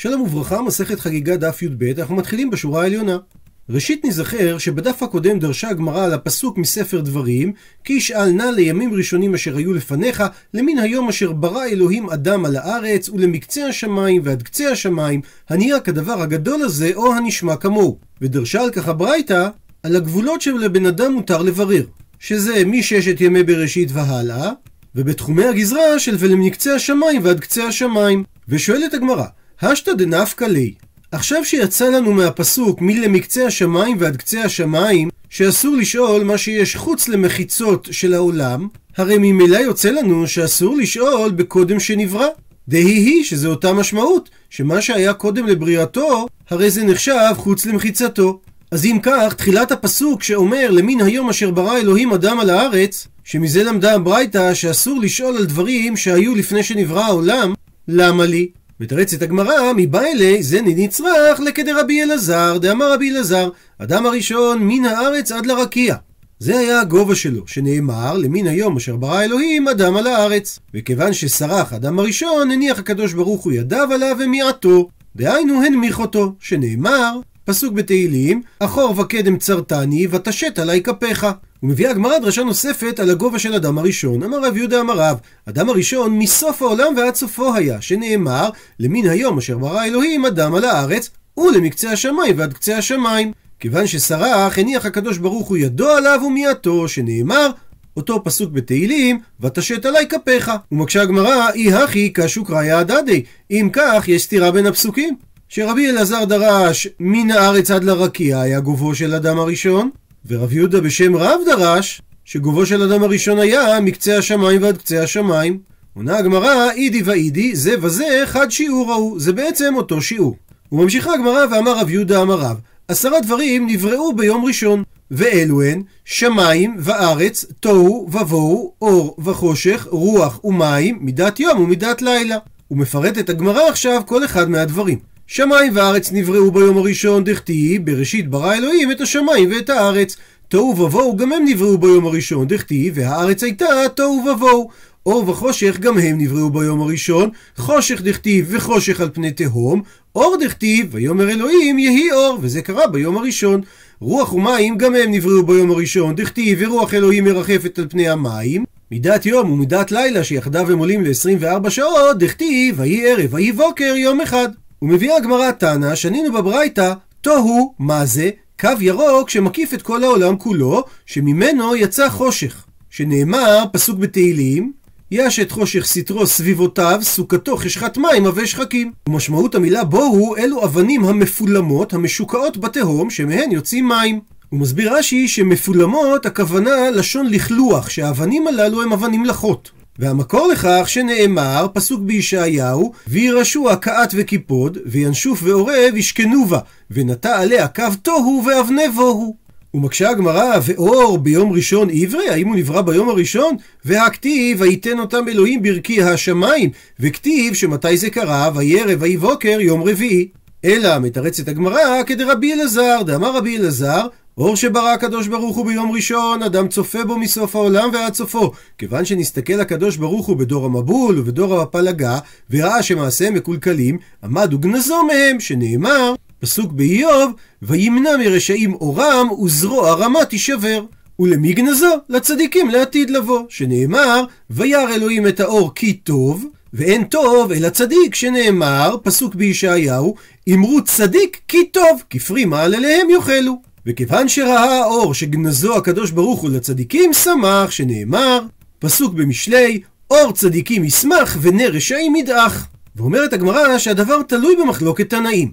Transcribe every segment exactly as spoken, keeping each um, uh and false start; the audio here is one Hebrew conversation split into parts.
שלום וברכה, מסכת חגיגה דף יב, אנחנו מתחילים בשורה העליונה. ראשית נזכר שבדף הקודם דרשה הגמרא על הפסוק מספר דברים, כי ישאל נא לימים ראשונים אשר היו לפניך, למין היום אשר ברא אלוהים אדם על הארץ, ולמקצה השמיים ועד קצה השמיים, הנהיה כדבר הגדול הזה או הנשמע כמוהו. ודרשה על כך הברייתא, על הגבולות שלבן אדם מותר לברר, שזה מששת ימי בראשית והלאה, ובתחומי הגזרה של ולמקצה השמיים ועד קצה השמיים. ושואלת הגמרא, השתא דנפקא ליה, עכשיו שיצא לנו מהפסוק מלמקצה השמיים ועד קצה השמיים, שאסור לשאול מה שיש חוץ למחיצות של העולם, הרי ממילא יוצא לנו שאסור לשאול בקודם שנברא. דהי-היא, שזה אותה משמעות, שמה שהיה קודם לבריאתו, הרי זה נחשב חוץ למחיצתו. אז אם כך, תחילת הפסוק שאומר למין היום אשר ברא אלוהים אדם על הארץ, שמזה למדה הברייתא שאסור לשאול על דברים שהיו לפני שנברא העולם, למה לי? מתרצת הגמרא, מבעילי זה נצרך לכדר רבי אלעזר, דאמר רבי אלעזר, אדם הראשון מן הארץ עד לרקיע. זה היה הגובה שלו, שנאמר למין היום אשר ברא אלוהים אדם על הארץ. וכיוון שסרח אדם הראשון, הניח הקדוש ברוך הוא ידיו עליו ומיעתו, דהיינו הנמיך אותו, שנאמר, פסוק בתהילים, אחור וקדם צרתני ותשת עלי כפיך. ומביאה הגמרא דרשה נוספת על הגובה של אדם הראשון. אמר רב יהודה אמר רב, אדם הראשון מסוף העולם ועד סופו היה, שנאמר למין היום אשר ברא אלוהים אדם על הארץ, ולמקצה השמיים ועד קצה השמיים. כיוון שסרח הניח הקדוש ברוך הוא ידו עליו ומיעתו, שנאמר אותו פסוק בתהילים, ותשת עלי כפיך. ומקשה הגמרא, אי הכי כשוקראיה הדדי, אם כך יש סתירה בין הפסוקים, שרבי אלעזר דרש מן הארץ עד לרקיע היה גובו של אדם הראשון, ורב יהודה בשם רב דרש שגובו של אדם הראשון היה מקצה השמיים ועד קצה השמיים. עונה הגמרא, אידי ואידי, זה וזה חד שיעור ההוא, זה בעצם אותו שיעור. וממשיכה הגמרא, ואמר רב יהודה אמר רב, עשרה דברים נבראו ביום ראשון, ואלו הן שמיים וארץ, תוהו ובוהו, אור וחושך, רוח ומים, מידת יום ומידת לילה. ומפרטת הגמרא עכשיו כל אחד מהדברים. שמיים וארץ נבראו ביום הראשון, דכתיב בראשית ברא אלוהים את השמיים ואת הארץ. תוהו ובוהו גם הם נבראו ביום הראשון, דכתיב והארץ הייתה תוהו ובוהו. אור וחושך גם הם נבראו ביום הראשון, חושך דכתיב וחושך על פני תהום. אור דכתיב ויאמר אלוהים יהי אור, וזה קרה ביום הראשון. רוח ומים גם הם נבראו ביום הראשון, דכתיב ורוח אלוהים מרחפת על פני המים. מידת יום ומידת לילה שיחדיו הם עולים ל-עשרים וארבע שעות, דכתיב ויהי ערב ויהי בוקר יום אחד. ומביאה הגמרא תנא, שנינו בברייתא, תוהו, מה זה? קו ירוק שמקיף את כל העולם כולו, שממנו יצא חושך. שנאמר, פסוק בתהילים, יש את חושך סתרו סביבותיו, סוכתו חשכת מים עבי שחקים. ומשמעות המילה בוהו, אלו אבנים המפולמות, המשוקעות בתהום, שמהן יוצאים מים. הוא מסביר רש"י שמפולמות, הכוונה לשון לכלוח, שהאבנים הללו הם אבנים לחות. והמקור לכך שנאמר, פסוק בישעיהו, וירשו הקעת וכיפוד, וינשוף ועורב ישכנו בה, ונטע עליה קו תוהו ואבני בוהו. ומקשה הגמרא, ואור ביום ראשון עברי, האם הוא נברא ביום הראשון? והכתיב, ויתן אותם אלוהים ברקיע השמיים, וכתיב שמתי זה קרה, וירב ויבוקר יום רביעי. אלא מתרצת הגמרא, כדרבי אלעזר, דאמר רבי אלעזר, אור שברא הקדוש ברוך הוא ביום ראשון, אדם צופה בו מסוף העולם ועד סופו. כיוון שנסתכל הקדוש ברוך הוא בדור המבול ובדור הפלגה, וראה שמעשיהם מקולקלים, עמד וגנזו מהם, שנאמר, פסוק באיוב, וימנע מרשעים אורם וזרוע רמה תישבר. ולמי גנזו? לצדיקים לעתיד לבוא, שנאמר, וירא אלוהים את האור כי טוב, ואין טוב אלא צדיק, שנאמר, פסוק בישעיהו, אמרו צדיק כי טוב, כפרי מעל אליהם יאכלו. וכיוון שראה האור שגנזו הקדוש ברוך הוא לצדיקים שמח, שנאמר, פסוק במשלי, אור צדיקים ישמח ונר רשעים ידעך. ואומרת הגמרא שהדבר תלוי במחלוקת תנאים.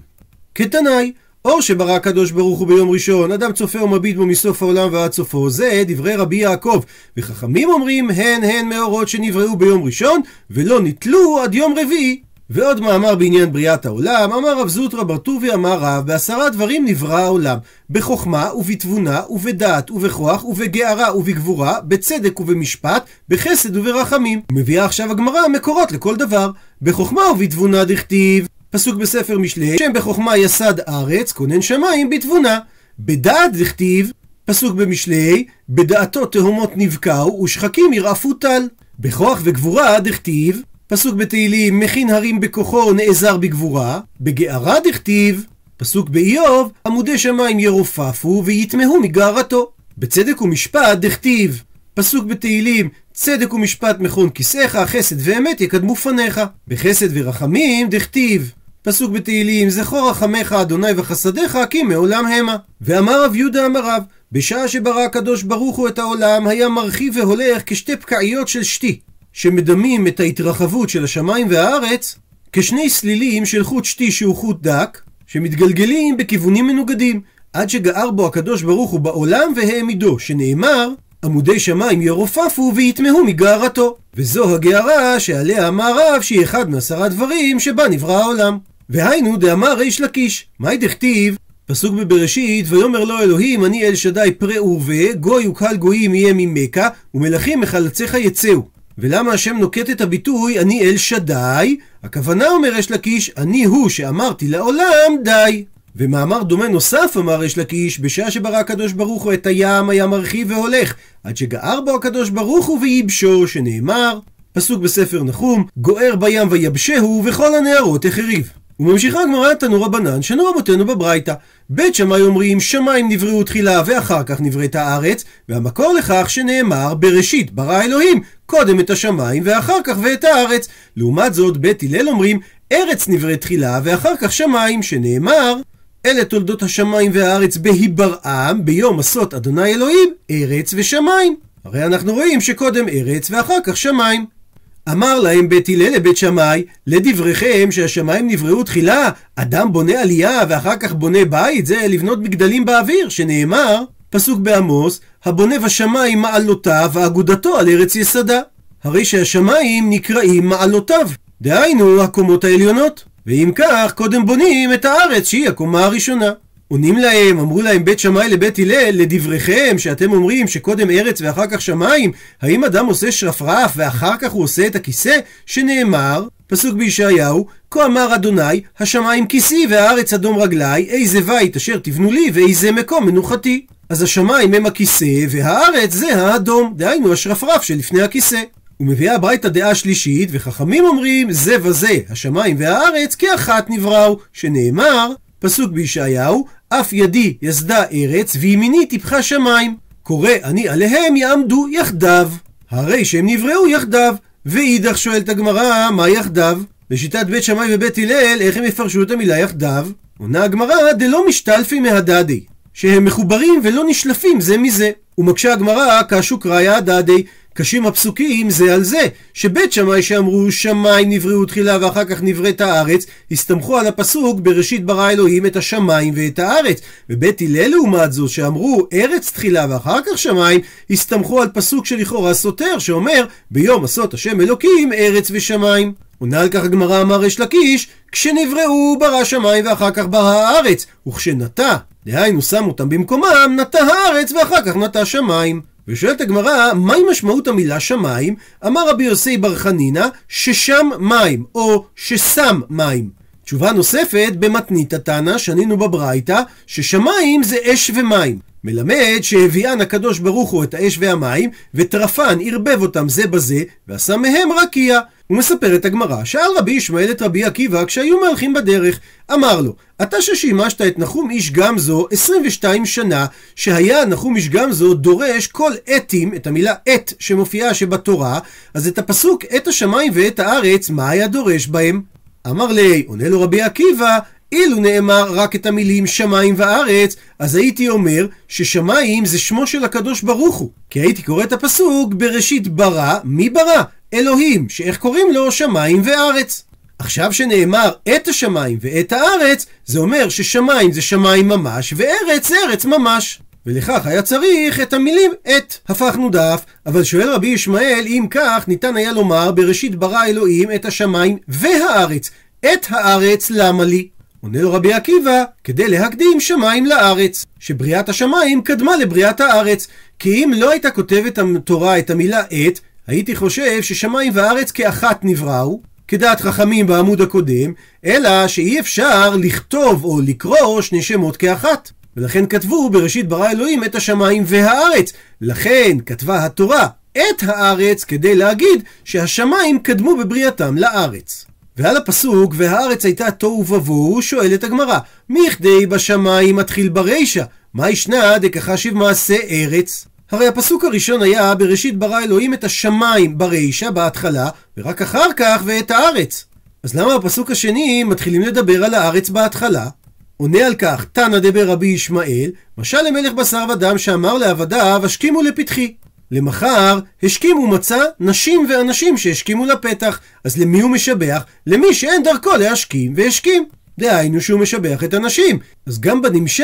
כתנאי, אור שברא הקדוש ברוך הוא ביום ראשון, אדם צופה ומביט בו מסוף העולם ועד סופו, זה דברי רבי יעקב, וחכמים אומרים הן הן מאורות שנבראו ביום ראשון ולא נתלו עד יום רביעי. ועוד מאמר בעניין בריאת העולם, אמר רב זוטרא בר טוביה אמר רב, בעשרה דברים נברא העולם, בחוכמה ובתבונה ובדעת ובכוח ובגערה ובגבורה, בצדק ובמשפט, בחסד וברחמים. מביאה עכשיו הגמרא מקורות לכל דבר. בחוכמה ובתבונה דכתיב, פסוק בספר משלי, שם בחוכמה יסד ארץ, כונן שמיים בתבונה. בדעת דכתיב, פסוק במשלי, בדעתו תהומות נבקעו ושחקים ירעפו טל. בכוח וגבורה דכתיב, פסוק בתהילים, מכין הרים בכוחו, נעזר בגבורה. בגערה דכתיב, פסוק באיוב, עמודי שמיים ירופפו ויתמהו מגערתו. בצדק ומשפט דכתיב, פסוק בתהילים, צדק ומשפט מכון כיסאיך, חסד ואמת יקדמו פניך. בחסד ורחמים דכתיב, פסוק בתהילים, זכור רחמך אדוני וחסדיך כי מעולם המה. ואמר רב יהודה אמר רב, בשעה שברא הקדוש ברוך הוא את העולם, היה מרחיב והולך כשתי פקעיות של שתי, שמדמים את ההתרחבות של השמיים והארץ כשני סלילים של חוט שתי שהוא חוט דק, שמתגלגלים בכיוונים מנוגדים, עד שגער בו הקדוש ברוך הוא בעולם והעמידו, שנאמר, עמודי שמיים ירופפו ויתמהו מגערתו. וזו הגערה שעליה אמר רב שהיא אחד מעשרה דברים שבה נברא העולם. והיינו דאמר ריש לקיש, מהי דכתיב? פסוק בבראשית, ויאמר לו אלוהים, אני אל שדי פרה ורבה, גוי וקהל גויים יהיה ממכה, ומלכים מחלציך יצאו. ולמה השם נוקט את הביטוי אני אל שדי? הכוונה אומר ריש לקיש, אני הוא שאמרתי לעולם די. ומאמר דומה נוסף אמר ריש לקיש, בשעה שברא הקדוש ברוך הוא את הים, היה מרחיב והולך, עד שגער בו הקדוש ברוך הוא ויבשו, שנאמר, פסוק בספר נחום, גוער בים ויבשהו וכל הנערות החריב. וממשיכה הגמרא תנו רבנן, שנו רבותינו בברייתא, בית שמאי אומרים, שמיים נבראו תחילה ואחר כך נבראת הארץ, והמקור לכך שנאמר, בראשית ברא אלוהים, קודם את השמיים ואחר כך ואת הארץ. לעומת זאת בית הלל אומרים, ארץ נבראת תחילה ואחר כך שמיים, שנאמר, אלה תולדות השמיים והארץ בהיברעם, ביום עשות אדוני אלוהים, ארץ ושמיים. הרי אנחנו רואים שקודם ארץ ואחר כך שמיים. אמר להם בית הלל לבית שמאי, לדבריכם שהשמיים נבראו תחילה, אדם בונה עלייה ואחר כך בונה בית, זה לבנות מגדלים באוויר, שנאמר, פסוק בעמוס, הבונה בשמיים מעלותיו ואגודתו על ארץ יסדה. הרי שהשמיים נקראים מעלותיו, דהיינו הקומות העליונות. ואם כך, קודם בונים את הארץ שהיא הקומה הראשונה. עונים להם, אמרו להם בית שמאי לבית הלל, לדבריכם שאתם אומרים שקודם ארץ ואחר כך שמיים, האם אדם עושה שרפרף ואחר כך הוא עושה את הכיסא? שנאמר, פסוק בישעיהו, כה אמר אדוני, השמיים כיסי והארץ אדום רגלי, איזה בית אשר תבנו לי ואיזה מקום מנוחתי. אז השמיים הם הכיסא והארץ זה האדום, דהיינו השרפרף שלפני הכיסא. ומביאה הברייתא הדעה השלישית, וחכמים אומרים, זה וזה, השמיים והארץ כאחת נבראו, שנאמר, פסוק בישעיהו, אף ידי יסדה ארץ וימיני טיפחה שמיים, קורא אני עליהם יעמדו יחדיו, הרי שהם נבראו יחדיו. ואידך שואלת הגמרא, מה יחדיו? לשיטת בית שמאי ובית הלל, איך הם יפרשו את המילה יחדיו? עונה הגמרא, דלא משתלפים מהדדי, שהם מחוברים ולא נשלפים זה מזה. ומקשה הגמרא, קשוק ראיה הדדי, קשים הפסוקים זה על זה, שבית שמאי שאמרו שמיים נבראו תחילה ואחר כך נבראת הארץ, הסתמכו על הפסוק בראשית ברא אלוהים את השמיים ואת הארץ. ובית הלל לעומת זאת שאמרו ארץ תחילה ואחר כך שמיים, הסתמכו על פסוק שלכאורה סותר שאומר ביום עשות השם אלוקים ארץ ושמיים. עונה על כך הגמרא, אמר ריש לקיש, כשנבראו ברא שמיים ואחר כך ברא הארץ, וכשנטע, דהיינו שם אותם במקומם, נטע הארץ ואחר כך נטע שמיים. ושואלת הגמרא, מהי משמעות המילה שמיים? אמר רבי יוסי בר חנינה, ששם מים, או ששם מים. תשובה נוספת במתנית התנא, שנינו בברייתא, ששמיים זה אש ומים. מלמד שהביאן הקדוש ברוך הוא את האש והמים, וטרפן ערבב אותם זה בזה, ועשה מהם רקיע. הוא מספר את הגמרא, שאל רבי ישמעאל את רבי עקיבא כשהיו מהלכים בדרך, אמר לו, אתה ששימשת את נחום איש גם זו עשרים ושתיים שנה, שהיה נחום איש גם זו דורש כל עתים, את המילה עת שמופיעה שבתורה, אז את הפסוק את השמיים ואת הארץ, מה היה דורש בהם? אמר לי, עונה לו רבי עקיבא, אילו נאמר רק את המילים שמיים וארץ, אז הייתי אומר ששמיים זה שמו של הקדוש ברוך הוא, כי הייתי קורא את הפסוק בראשית ברא, מי ברא? אלוהים, שאיך קוראים לו שמיים וארץ. עכשיו שנאמר את השמיים ואת הארץ, זה אומר ששמיים זה שמיים ממש וארץ זה ארץ ממש, ולכך היה צריך את המילים את. הפכנו דף. אבל שואל רבי ישמעאל, אם כך ניתן היה לומר בראשית ברא אלוהים את השמיים והארץ, את הארץ למה לי? עונה לו רבי עקיבא, כדי להקדים שמיים לארץ, שבריאת השמיים קדמה לבריאת הארץ, כי אם לא הייתה כותבת התורה את המילה את, הייתי חושב ששמיים וארץ כאחת נבראו, כדעת חכמים בעמוד הקודם, אלא שאי אפשר לכתוב או לקרוא שני שמות כאחת. ולכן כתבו בראשית ברא אלוהים את השמיים והארץ, לכן כתבה התורה את הארץ כדי להגיד שהשמיים קדמו בבריאתם לארץ. ועל הפסוק והארץ הייתה תוהו ובוהו שואלת הגמרא, מכדי בשמיים מתחיל ברישה, מה ישנה דכחשיב מעשה ארץ? הרי הפסוק הראשון היה בראשית ברא אלוהים את השמיים ברישה בהתחלה, ורק אחר כך ואת הארץ. אז למה הפסוק השני מתחילים לדבר על הארץ בהתחלה? עונה על כך תנא דבר רבי ישמעאל, משל למלך בשר ודם שאמר לעבדיו השכימו לפתחי. למחר השכימו מצא נשים ואנשים שהשכימו לפתח, אז למי הוא משבח? למי שאין דרכו להשכים והשכים. דהיינו שהוא משבח את הנשים. אז גם בנמשל,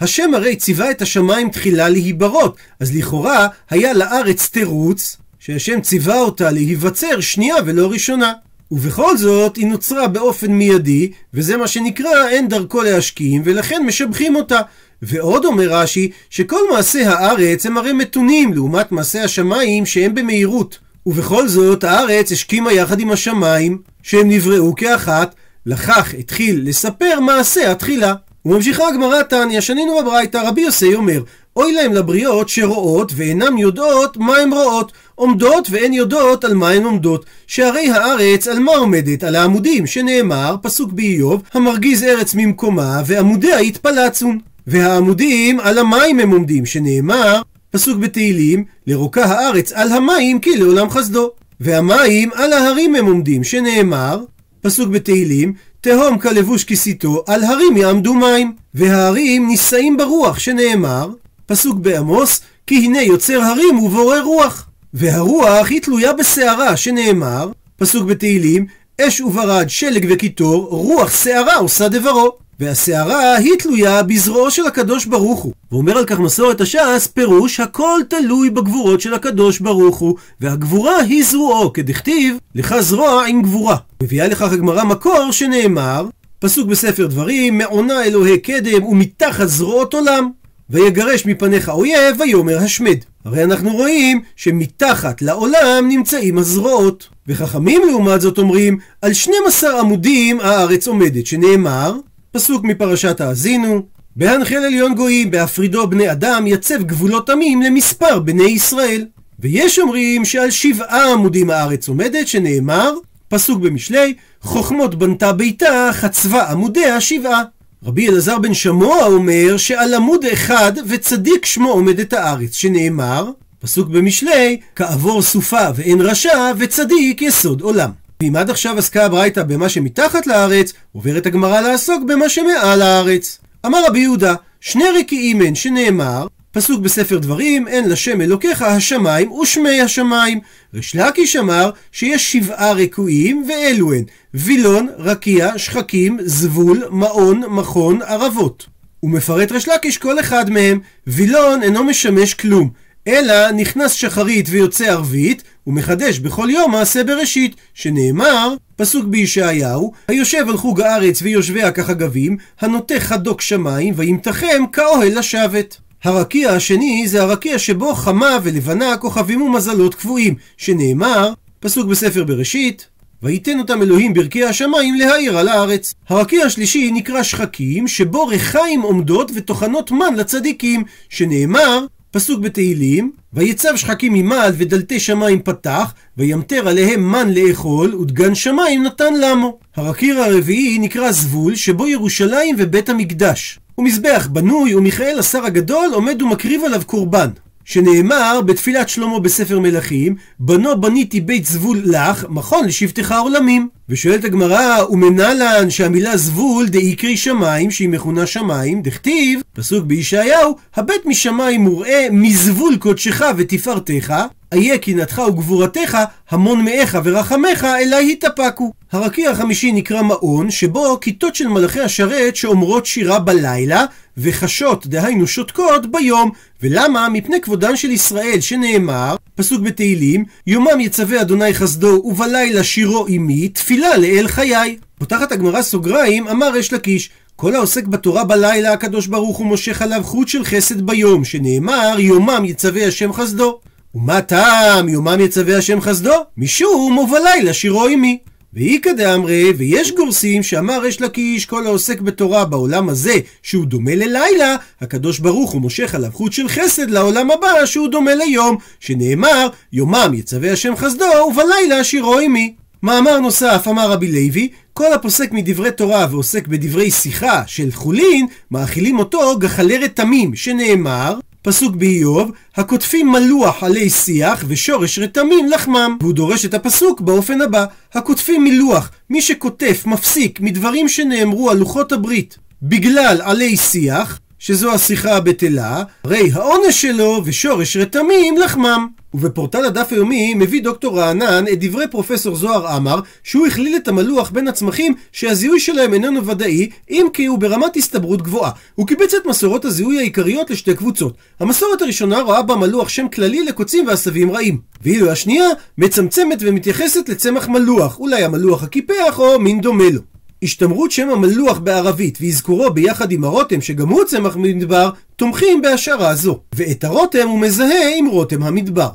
השם הרי ציווה את השמיים תחילה להיברות, אז לכאורה היה לארץ תירוץ שהשם ציווה אותה להיווצר שנייה ולא ראשונה. ובכל זאת היא נוצרה באופן מיידי, וזה מה שנקרא אין דרכו להשכים ולכן משבחים אותה. ועוד אומר רש"י שכל מעשה הארץ הם הרי מתונים לעומת מעשה השמיים שהם במהירות, ובכל זאת הארץ השכימה יחד עם השמיים שהם נבראו כאחת, לכך התחיל לספר מעשה התחילה. וממשיכה הגמרא תניא, שנינו בברייתא, רבי יוסי אומר, אוי להם לבריות שרואות ואינם יודעות מה הן רואות, עומדות ואין יודעות על מה הן עומדות, שהרי הארץ על מה עומדת? על העמודים, שנאמר פסוק באיוב, המרגיז ארץ ממקומה ועמודיה יתפלצון. והעמודים על המים הם עומדים, שנאמר פסוק בתהילים, לרוקה הארץ על המים כי לעולם חסדו. והמים על ההרים הם עומדים, שנאמר פסוק בתהילים, תהום כלבוש כיסיתו, על הרים יעמדו מים. וההרים נישאים ברוח, שנאמר פסוק בעמוס, כי הנה יוצר הרים ובורא רוח. והרוח היא תלויה בשערה, שנאמר פסוק בתהילים, אש וברד, שלג וקיטור, רוח שערה עושה דברו. והשערה היא תלויה בזרועו של הקדוש ברוך הוא. ואומר על כך מסורת הש"ס, פירוש הכל תלוי בגבורות של הקדוש ברוך הוא, והגבורה היא זרועו, כדכתיב לך זרוע עם גבורה. מביאה לכך הגמרא מקור, שנאמר פסוק בספר דברים, מעונה אלוהי קדם ומתחת זרועות עולם, ויגרש מפניך אויב ויאמר השמד. הרי אנחנו רואים שמתחת לעולם נמצאים הזרועות. וחכמים לעומת זאת אומרים, על שנים עשר עמודים הארץ עומדת, שנאמר פסוק מפרשת האזינו, בהנחל עליון גויים, בהפרידו בני אדם, יצב גבולות עמים למספר בני ישראל. ויש אומרים שעל שבעה עמודים הארץ עומדת, שנאמר פסוק במשלי, חוכמות בנתה ביתה, חצבה עמודיה שבעה. רבי אלעזר בן שמוע אומר שעל עמוד אחד וצדיק שמו עומדת הארץ, שנאמר פסוק במשלי, כעבור סופה ואין רשע וצדיק יסוד עולם. ואם עד עכשיו עסקה הברייתא במה שמתחת לארץ, עוברת הגמרא לעסוק במה שמעל הארץ. אמר רבי יהודה, שני רקיעים הן, שנאמר פסוק בספר דברים, אין לשם אלוקיך השמיים ושמי השמיים. ריש לקיש אמר שיש שבעה רקועים ואלו הן, וילון, רקיע, שחקים, זבול, מעון, מכון, ערבות. ומפרט ריש לקיש כל אחד מהם, וילון אינו משמש כלום, אלא נכנס שחרית ויוצא ערבית, ומחדש בכל יום מעשה בראשית, שנאמר פסוק בישעיהו, היושב על חוג הארץ ויושביה כחגבים, הנוטה חדוק שמיים וימתחם כאוהל לשבת. הרקיע השני זה הרקיע שבו חמה ולבנה כוכבים ומזלות קבועים, שנאמר פסוק בספר בראשית, ויתן אותם אלוהים ברקיע השמיים להאיר על הארץ. הרקיע השלישי נקרא שחקים, שבו רחיים עומדות ותוכנות מן לצדיקים, שנאמר פסוק בתהילים, ויצב שחקים ממעל ודלתי שמיים פתח, וימתר עליהם מן לאכול ודגן שמיים נתן למו. הרקיע הרביעי נקרא זבול, שבו ירושלים ובית המקדש, ומזבח בנוי ומיכאל השר הגדול עומד ומקריב עליו קורבן, שנאמר בתפילת שלמה בספר מלכים, בנו בניתי בית זבול לך, מכון לשבטך עולמים. ושואלת הגמרא, ומנלן שהמילה זבול דאיקרי שמיים, שהיא מכונה שמיים, דכתיב פסוק בישעיהו, הבית משמיים מוראה, מזבול קודשך ותפארתך, איה קנאתך וגבורתך, המון מאיך ורחמך אליי התאפקו. הרקיע החמישי נקרא מעון, שבו כיתות של מלאכי השרת שאומרות שירה בלילה, וחשות, דהיינו שותקות, ביום. ולמה? מפני כבודן של ישראל, שנאמר פסוק בתהילים, יומם יצווה אדוני חסדו ובלילה שירו עמי, תפילה לאל חיי. פותחת הגמרא סוגריים, אמר ריש לקיש, כל העוסק בתורה בלילה הקדוש ברוך הוא מושך עליו חוט של חסד ביום, שנאמר יומם יצווה השם חסדו. ומה טעם יומם יצווה השם חסדו? משום ובלילה שירו עמי. ואי כדאמרי, ויש גורסים שאמר ריש לקיש, כל העוסק בתורה בעולם הזה שהוא דומה ללילה, הקדוש ברוך הוא מושך עליו חוט של חסד לעולם הבא שהוא דומה ליום, שנאמר יומם יצווה השם חסדו ובלילה שירו עמי. מאמר נוסף אמר רבי לוי, כל הפוסק מדברי תורה ועוסק בדברי שיחה של חולין, מאכילים אותו גחלרת תמים, שנאמר פסוק באיוב, הכותפים מלוח עלי שיח ושורש רתמים לחמם. והוא דורש את הפסוק באופן הבא, הכותפים מלוח, מי שכותף מפסיק מדברים שנאמרו על לוחות הברית בגלל עלי שיח, שזו השיחה הבטלה, הרי העונש שלו ושורש רתמים לחמם. ובפורטל הדף היומי מביא דוקטור רענן את דברי פרופסור זוהר עמר, שהוא הכליל את המלוח בין הצמחים שהזיהוי שלהם איננו ודאי, אם כי הוא ברמת הסתברות גבוהה. הוא קיבץ את מסורות הזיהוי העיקריות לשתי קבוצות. המסורת הראשונה רואה במלוח שם כללי לקוצים ועשבים רעים, ואילו השנייה מצמצמת ומתייחסת לצמח מלוח, אולי המלוח הכיפח או מין דומה לו. השתמרות שם המלוח בערבית והזכורו ביחד עם הרותם שגם הוא צמח מדבר תומכים בהשערה זו, ואת הרותם הוא מזהה עם רותם המדבר.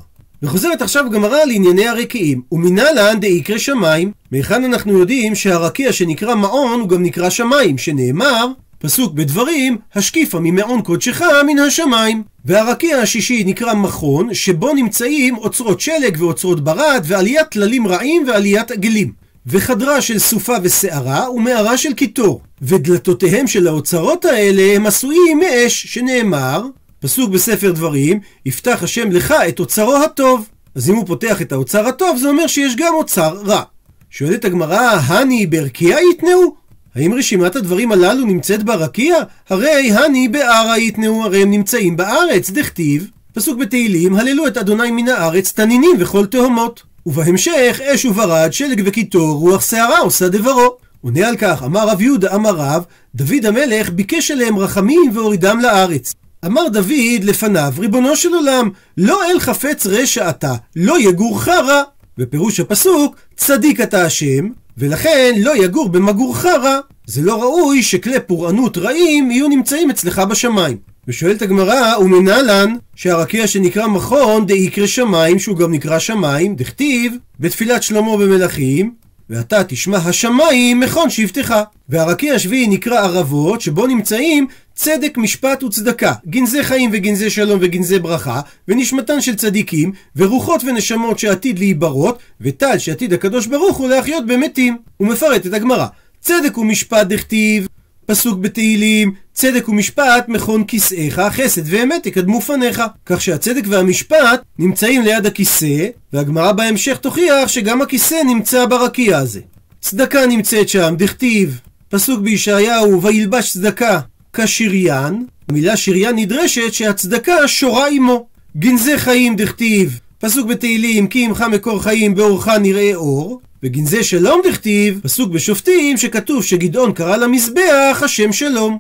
וחוזרת עכשיו גמרא לענייני הרקיעים, ומינה לאן דאיקרא שמיים, מהיכן אנחנו יודעים שהרקיע שנקרא מעון הוא גם נקרא שמיים, שנאמר פסוק בדברים, השקיפה ממעון קודשך מן השמיים. והרקיע השישי נקרא מכון, שבו נמצאים אוצרות שלג ואוצרות ברד ועליית תללים רעים ועליית עגלים, וחדרה של סופה ושערה ומערה של קיטור, ודלתותיהם של האוצרות האלה הם עשויים מאש, שנאמר פסוק בספר דברים, יפתח השם לך את אוצרו הטוב. אז אם הוא פותח את האוצר הטוב, זה אומר שיש גם אוצר רע. שואלת הגמרא, הני ברקיע יתנאו? האם רשימת הדברים הללו נמצאת ברקיע? הרי הני בערה יתנאו, הרי הם נמצאים בארץ, דכתיב פסוק בתהילים, הללו את אדוני מן הארץ תנינים וכל תהומות. ובהמשך אש וברד, שלג וקיטור, רוח שערה עושה דברו. עונה על כך אמר רב יהודה אמר רב, דוד המלך ביקש אליהם רחמים והורידם לארץ. אמר דוד לפניו, ריבונו של עולם, לא אל חפץ רשע אתה, לא יגורך רע. ופירוש הפסוק, צדיק אתה השם, ולכן לא יגור במגורך רע. זה לא ראוי שכלי פורענות רעים יהיו נמצאים אצלך בשמיים. ושואלת הגמרא, ומנהלן שהרקיע שנקרא מכון דאיקרא שמיים, שהוא גם נקרא שמיים, דכתיב בתפילת שלמה במלכים, ואתה תשמע השמיים מכון שבטך. והרקיע השביעי נקרא ערבות, שבו נמצאים צדק, משפט וצדקה, גנזי חיים וגנזי שלום וגנזי ברכה, ונשמתן של צדיקים, ורוחות ונשמות שעתיד להיברות, וטל שעתיד הקדוש ברוך הוא להחיות במתים. ומפרט את הגמרא, צדק ומשפט דכתיב פסוק בתהילים, צדק ומשפט מכון כיסאיך, חסד ואמת יקדמו פניך. כך שהצדק והמשפט נמצאים ליד הכיסא, והגמרא בהמשך תוכיח שגם הכיסא נמצא ברקיע הזה. צדקה נמצאת שם, דכתיב פסוק בישעיהו, וילבש צדקה כשריין, המילה שריין נדרשת שהצדקה שורה עמו. גנזי חיים דכתיב פסוק בתהילים, כי עמך מקור חיים באורך נראה אור. וגנזי שלום דכתיב פסוק בשופטים, שכתוב שגדעון קרא למזבח השם שלום.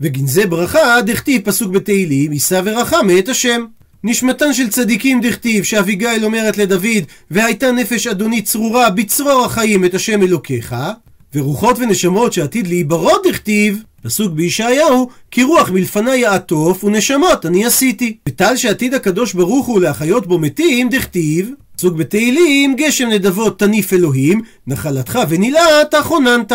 וגנזי ברכה דכתיב פסוק בתהילים, יישא ורחם את השם. נשמתן של צדיקים דכתיב שאביגיל אומרת לדוד, והייתה נפש אדוני צרורה בצרור החיים את השם אלוקיך. ורוחות ונשמות שעתיד להיברות דכתיב פסוק בישעיהו, כי רוח מלפני יעטוף ונשמות אני עשיתי. וטל שעתיד הקדוש ברוך הוא להחיות בו מתים דכתיב פסוק בתהילים, גשם נדבות תניף אלוהים, נחלתך ונילאת חוננת.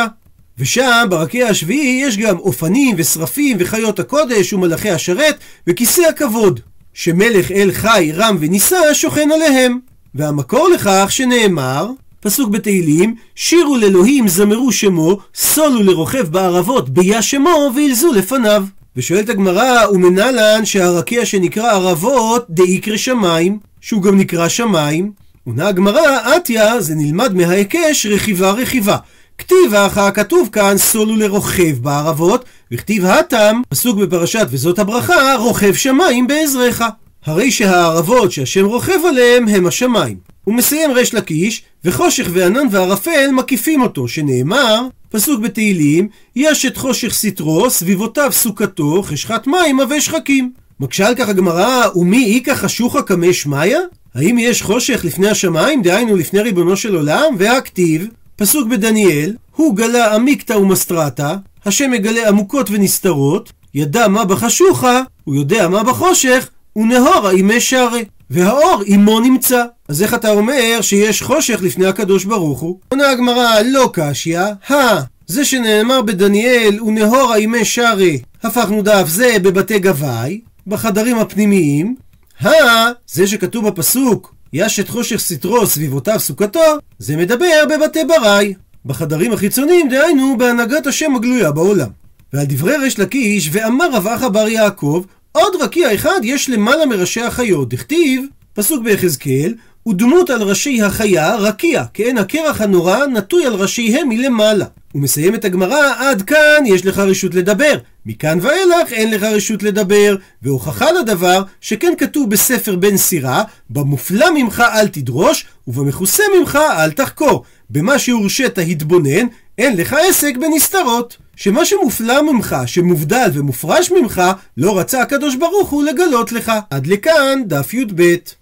ושם ברקיע השביעי יש גם אופנים ושרפים וחיות הקודש ומלאכי השרת וכיסא הכבוד, שמלך אל חי רם ונישא שוכן עליהם. והמקור לכך שנאמר פסוק בתהילים, שירו לאלוהים זמרו שמו, סולו לרוכב בערבות ביה שמו וילזו לפניו. ושואלת הגמרא, ומנהלן שהרקיע שנקרא ערבות דאיקרא שמיים, שהוא גם נקרא שמיים. עונה הגמרא, עתיה זה נלמד מההיקש רכיבה רכיבה, כתיב אחר כתוב כאן סולו לרוכב בערבות, וכתיב התם פסוק בפרשת וזאת הברכה, רוכב שמיים בעזרך, הרי שהערבות שהשם רוכב עליהם הם השמיים. הוא מסיים ריש לקיש, וחושך וענן וערפל מקיפים אותו, שנאמר פסוק בתהילים, יש את חושך סתרו, סביבותיו סוכתו, חשכת מים עבי שחקים. מקשה על כך הגמרא, ומי איקה חשוכה קמא שמיא? האם יש חושך לפני השמיים, דהיינו לפני ריבונו של עולם? והכתיב פסוק בדניאל, הוא גלה עמיקתא ומסתרתא, השם מגלה עמוקות ונסתרות, ידע מה בחשוכה, הוא יודע מה בחושך, ונהורה אימי שערי. והאור עמו נמצא. אז איך אתה אומר שיש חושך לפני הקדוש ברוך הוא? עונה הגמרא, לא קשיא, הא, זה שנאמר בדניאל ונהור אימי שרי, הפכנו דף זה בבתי גוואי, בחדרים הפנימיים, הא, זה שכתוב בפסוק ישת חושך סתרו סביבותיו סוכתו, זה מדבר בבתי בראי, בחדרים החיצוניים, דהיינו בהנהגת השם הגלויה בעולם. ועל דברי ריש לקיש, ואמר רב אחא בר יעקב, עוד רקיע אחד יש למעלה מראשי החיות, דכתיב פסוק ביחזקאל, ודמות על ראשי החיה רקיע, כאין הקרח הנורא נטוי על ראשיהם מלמעלה. ומסיים את הגמרא, עד כאן יש לך רשות לדבר, מכאן ואילך אין לך רשות לדבר, והוכחה לדבר שכן כתוב בספר בן סירה, במופלא ממך אל תדרוש ובמכוסה ממך אל תחקור, במה שהורשת התבונן, אין לך עסק בנסתרות. שמה שמופלא ממך, שמובדל ומופרש ממך, לא רצה הקדוש ברוך הוא לגלות לך. עד לכאן דף יב.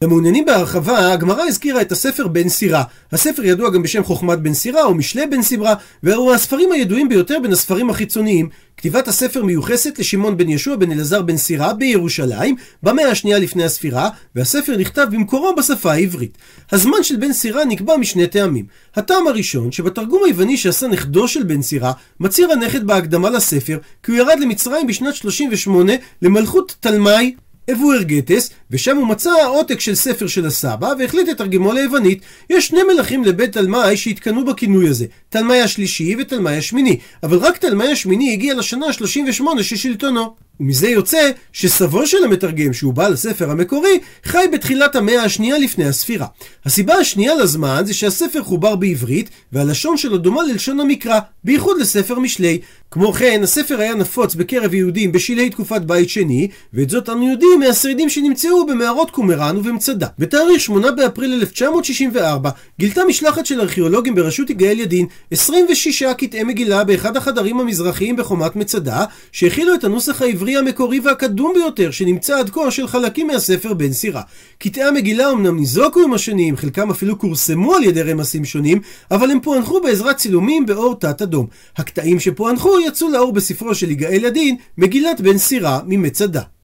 למעוניינים בהרחבה, הגמרא הזכירה את הספר בן סירה. הספר ידוע גם בשם חוכמת בן סירה או משלי בן סירה, והוא הספרים הידועים ביותר בין הספרים החיצוניים. כתיבת הספר מיוחסת לשמעון בן ישוע בן אלעזר בן סירה בירושלים במאה השנייה לפני הספירה, והספר נכתב במקורו בשפה העברית. הזמן של בן סירה נקבע משני טעמים. הטעם הראשון, שבתרגום היווני שעשה נכדו של בן סירה, מצהיר הנכד בהקדמה לספר כי הוא ירד למצרים בשנת שלושים ושמונה למלכות תלמי אוארגטס, ושם הוא מצא העותק של ספר של הסבא והחליט לתרגמו ליוונית. יש שני מלכים לבית תלמי שהתקנו בכינוי הזה, תלמי השלישי ותלמי השמיני, אבל רק תלמי השמיני הגיע לשנה שלושים ושמונה ששלטונו. ומזה יוצא שסבו של המתרגם, שהוא בעל הספר המקורי, חי בתחילת המאה השנייה לפני הספירה. הסיבה השנייה לזמן זה שהספר חובר בעברית, והלשון שלו דומה ללשון המקרא, בייחוד לספר משלי. כמו כן, הספר היה נפוץ בקרב יהודים בשלהי תקופת בית שני, ואת זאת אנו יודעים מהשרידים שנמצאו במערות קומראן ובמצדה. בתאריך שמונה באפריל אלף תשע מאות שישים וארבע גילתה משלחת של ארכיאולוגים בראשות יגאל ידין עשרים ושש קטעי מגילה באחד החדרים המזרחיים בחומת מצדה, שהכילו את הנוסח העברי המקורי והקדום ביותר שנמצא עד כה של חלקים מהספר בן סירה. קטעי המגילה אמנם ניזוקו עם השנים, חלקם אפילו קורסמו על ידי רמסים שונים, אבל הם פוענחו בעזרת צילומים באור תת אדום. הקטעים שפוענחו יצאו לאור בספרו של יגאל ידין, מגילת בן סירה ממצדה.